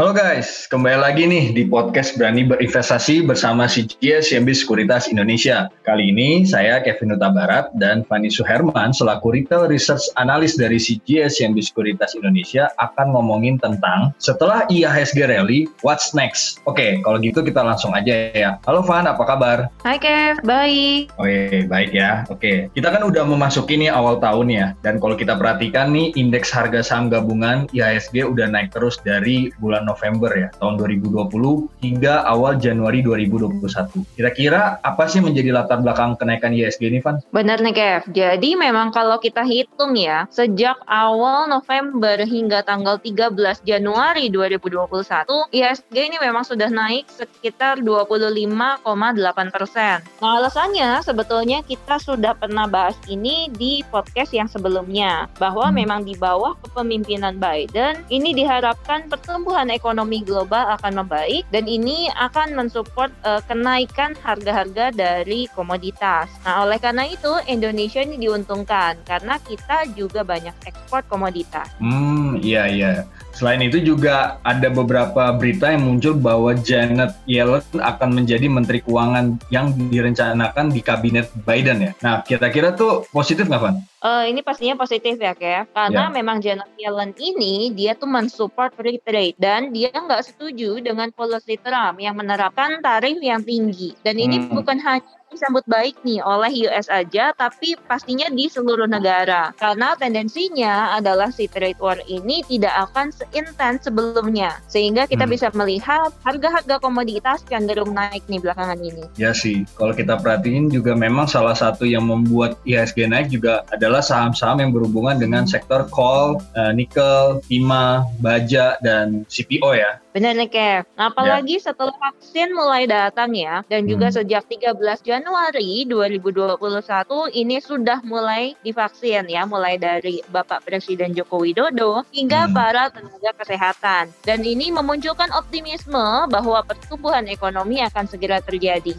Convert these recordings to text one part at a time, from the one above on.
Halo guys, kembali lagi nih di podcast Berani Berinvestasi bersama CGS-CIMB Sekuritas Indonesia. Kali ini saya Kevin Utabarat dan Fanny Suherman selaku Retail Research Analyst dari CGS-CIMB Sekuritas Indonesia akan ngomongin tentang setelah IHSG rally, what's next? Oke, kalau gitu kita langsung aja ya. Halo Fan, apa kabar? Hai Kev, baik. Oke, baik ya. Oke, kita kan udah memasuki nih awal tahun ya. Dan kalau kita perhatikan nih, indeks harga saham gabungan IHSG udah naik terus dari bulan November ya, tahun 2020 hingga awal Januari 2021. Kira-kira apa sih menjadi latar belakang kenaikan IHSG ini, Van? Benar nih, Kev. Jadi memang kalau kita hitung ya, sejak awal November hingga tanggal 13 Januari 2021, IHSG ini memang sudah naik sekitar 25,8%. Nah, alasannya sebetulnya kita sudah pernah bahas ini di podcast yang sebelumnya, bahwa memang di bawah kepemimpinan Biden, ini diharapkan pertumbuhan ekonomi global akan membaik dan ini akan mensupport kenaikan harga-harga dari komoditas. Nah, oleh karena itu Indonesia ini diuntungkan karena kita juga banyak ekspor komoditas. Iya. Selain itu juga ada beberapa berita yang muncul bahwa Janet Yellen akan menjadi Menteri Keuangan yang direncanakan di Kabinet Biden ya. Nah, kira-kira tuh positif nggak, Van? Ini pastinya positif ya, Kev. Karena memang Janet Yellen ini dia tuh mensupport free trade dan dia nggak setuju dengan policy Trump yang menerapkan tarif yang tinggi. Dan ini bukan hanya disambut baik nih oleh US aja, tapi pastinya di seluruh negara. Karena tendensinya adalah si trade war ini tidak akan seintens sebelumnya. Sehingga kita bisa melihat harga-harga komoditas cenderung naik nih belakangan ini. Ya sih, kalau kita perhatiin juga memang salah satu yang membuat IHSG naik juga adalah saham-saham yang berhubungan dengan sektor coal, nikel, timah, baja, dan CPO ya. Benar nih, Kev. Nah, apalagi setelah vaksin mulai datang ya, dan juga sejak 13 Januari 2021 ini sudah mulai divaksin ya, mulai dari Bapak Presiden Joko Widodo hingga para tenaga kesehatan. Dan ini memunculkan optimisme bahwa pertumbuhan ekonomi akan segera terjadi.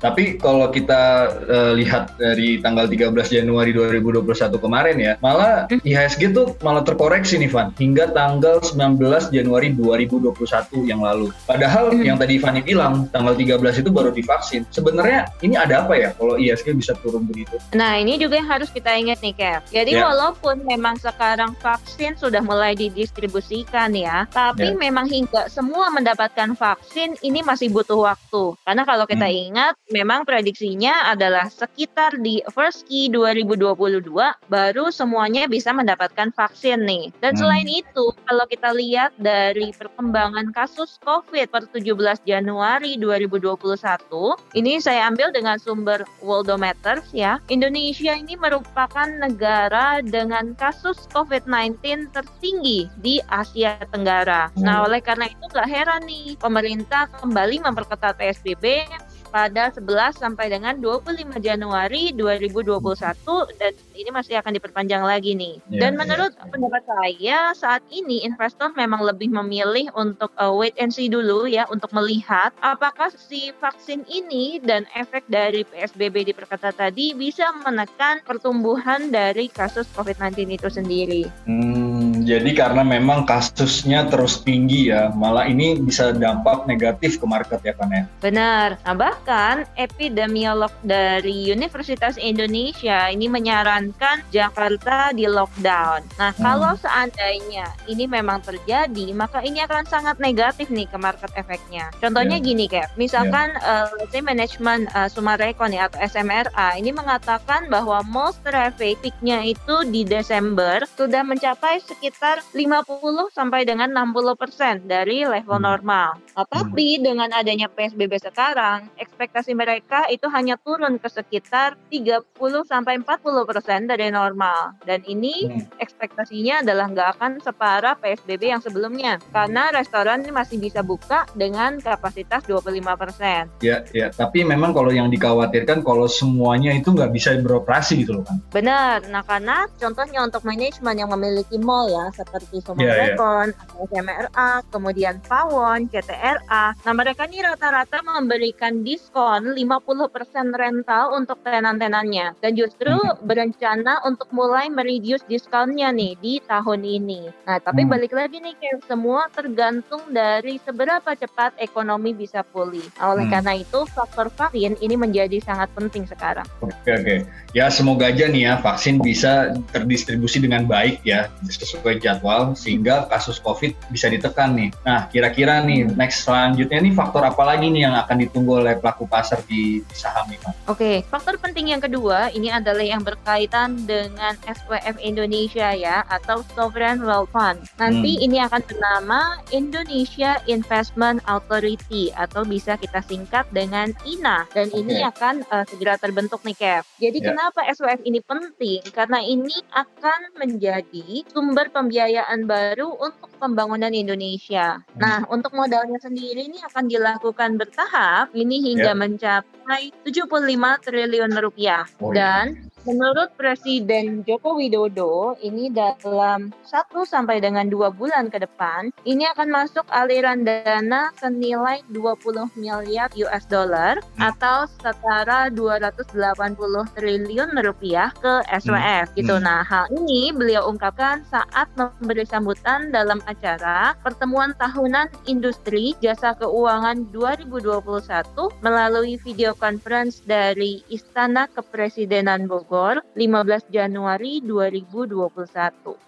Tapi kalau kita lihat dari tanggal 13 Januari 2021 kemarin ya, malah IHSG tuh malah terkoreksi nih, Van, hingga tanggal 19 Januari 2021. 21 yang lalu. Padahal yang tadi Fanny bilang tanggal 13 itu baru divaksin. Sebenarnya ini ada apa ya kalau IHSG bisa turun begitu? Nah, ini juga yang harus kita ingat nih, Kev. Jadi walaupun memang sekarang vaksin sudah mulai didistribusikan ya, tapi memang hingga semua mendapatkan vaksin ini masih butuh waktu. Karena kalau kita ingat memang prediksinya adalah sekitar di first Q 2022 baru semuanya bisa mendapatkan vaksin nih. Dan selain itu, kalau kita lihat dari perkembangan kasus COVID per 17 Januari 2021, ini saya ambil dengan sumber Worldometers ya. Indonesia ini merupakan negara dengan kasus COVID-19 tertinggi di Asia Tenggara. Nah, oleh karena itu gak heran nih, pemerintah kembali memperketat PSBB pada 11 sampai dengan 25 Januari 2021 dan ini masih akan diperpanjang lagi nih. Dan menurut pendapat saya saat ini investor memang lebih memilih untuk wait and see dulu ya, untuk melihat apakah si vaksin ini dan efek dari PSBB diperketat tadi bisa menekan pertumbuhan dari kasus COVID-19 itu sendiri. Jadi karena memang kasusnya terus tinggi ya, malah ini bisa dampak negatif ke market ya, Pan ya? Benar. Nah, bahkan epidemiolog dari Universitas Indonesia ini menyarankan Jakarta di lockdown. Nah, kalau seandainya ini memang terjadi, maka ini akan sangat negatif nih ke market efeknya. Contohnya gini, Kak. Misalkan manajemen Summarecon ya, atau SMRA ini mengatakan bahwa most traffic peak-nya itu di Desember sudah mencapai sekitar sekitar 50-60% dari level normal. Tapi dengan adanya PSBB sekarang, ekspektasi mereka itu hanya turun ke sekitar 30-40% dari normal. Dan ini ekspektasinya adalah nggak akan separah PSBB yang sebelumnya, karena restoran masih bisa buka dengan kapasitas 25%. Ya, tapi memang kalau yang dikhawatirkan kalau semuanya itu nggak bisa beroperasi gitu loh kan? Benar, nah karena contohnya untuk manajemen yang memiliki mall ya, seperti Somatracon, SMRA, kemudian Pawon, CTRA. Nah mereka ini rata-rata memberikan diskon 50% rental untuk tenan-tenannya. Dan justru berencana untuk mulai mereduce diskonnya nih di tahun ini. Nah tapi balik lagi nih, semua tergantung dari seberapa cepat ekonomi bisa pulih. Oleh karena itu faktor vaksin ini menjadi sangat penting sekarang. Oke. Ya semoga aja nih ya vaksin bisa terdistribusi dengan baik ya sesuai jadwal, sehingga kasus COVID bisa ditekan nih. Nah kira-kira nih next selanjutnya nih faktor apa lagi nih yang akan ditunggu oleh pelaku pasar di saham nih Pak? Oke, faktor penting yang kedua ini adalah yang berkaitan dengan SWF Indonesia ya, atau Sovereign Wealth Fund. Nanti ini akan bernama Indonesia Investment Authority atau bisa kita singkat dengan INA. Dan ini akan segera terbentuk nih Kev. Jadi kenapa SWF ini penting? Karena ini akan menjadi sumber pembiayaan baru untuk pembangunan Indonesia. Nah, untuk modalnya sendiri ini akan dilakukan bertahap, ini hingga mencapai 75 triliun rupiah. Dan menurut Presiden Joko Widodo, ini dalam 1-2 bulan ke depan, ini akan masuk aliran dana senilai 20 miliar US dollar atau setara 280 triliun rupiah ke SWF gitu. Nah, hal ini beliau ungkapkan saat memberi sambutan dalam acara Pertemuan Tahunan Industri Jasa Keuangan 2021 melalui video conference dari Istana Kepresidenan Bogor 15 Januari 2021.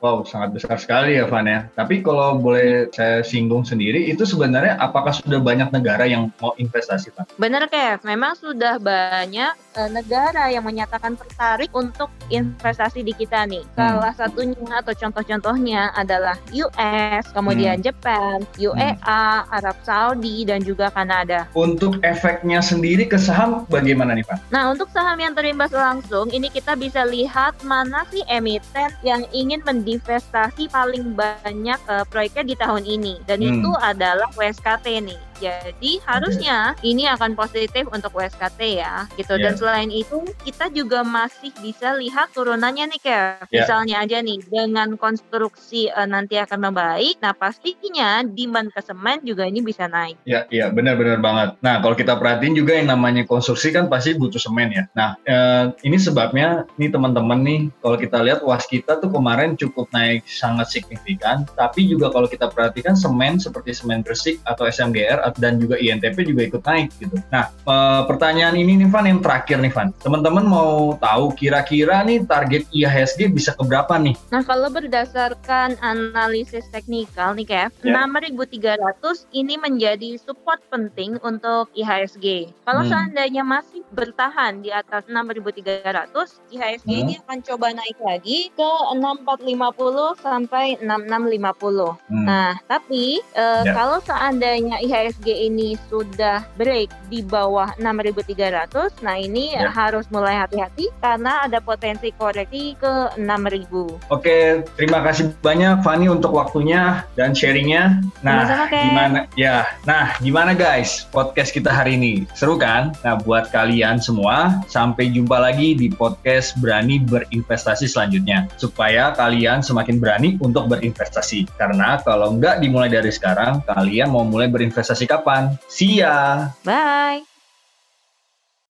Wow, sangat besar sekali ya Van ya. Tapi kalau boleh saya singgung sendiri, itu sebenarnya apakah sudah banyak negara yang mau investasi Van? Benar Kev, memang sudah banyak negara yang menyatakan tertarik untuk investasi di kita nih. Salah satunya atau contoh-contohnya adalah US, kemudian Jepang, UEA, Arab Saudi, dan juga Kanada. Untuk efeknya sendiri ke saham bagaimana nih Van? Nah, untuk saham yang terimbas langsung, ini kita bisa lihat mana sih emiten yang ingin mendinvestasi paling banyak proyeknya di tahun ini. Dan itu adalah WSKT nih. Jadi harusnya ini akan positif untuk WSKT ya gitu. Dan selain itu kita juga masih bisa lihat turunannya nih Kev. Misalnya aja nih dengan konstruksi nanti akan membaik. Nah pastinya demand ke semen juga ini bisa naik. Iya benar-benar banget. Nah kalau kita perhatiin juga yang namanya konstruksi kan pasti butuh semen ya. Nah ini sebabnya nih teman-teman nih, kalau kita lihat waskita tuh kemarin cukup naik sangat signifikan. Tapi juga kalau kita perhatikan semen seperti semen Gresik atau SMGR dan juga INTP juga ikut naik gitu. Nah pertanyaan ini nih Van, yang terakhir nih Van, teman-teman mau tahu kira-kira nih target IHSG bisa keberapa nih? Nah kalau berdasarkan analisis teknikal nih Kev, 6.300 ini menjadi support penting untuk IHSG. Kalau seandainya masih bertahan di atas 6.300, IHSG ini akan coba naik lagi ke 6450 sampai 6650. Nah tapi kalau seandainya IHSG ini sudah break di bawah 6.300, nah ini harus mulai hati-hati karena ada potensi koreksi ke 6.000. Oke, terima kasih banyak Fanny untuk waktunya dan sharingnya. Nah, gimana guys podcast kita hari ini? Seru kan? Nah, buat kalian semua, sampai jumpa lagi di podcast Berani Berinvestasi selanjutnya, supaya kalian semakin berani untuk berinvestasi. Karena kalau nggak dimulai dari sekarang, kalian mau mulai berinvestasi kapan? See ya! Bye!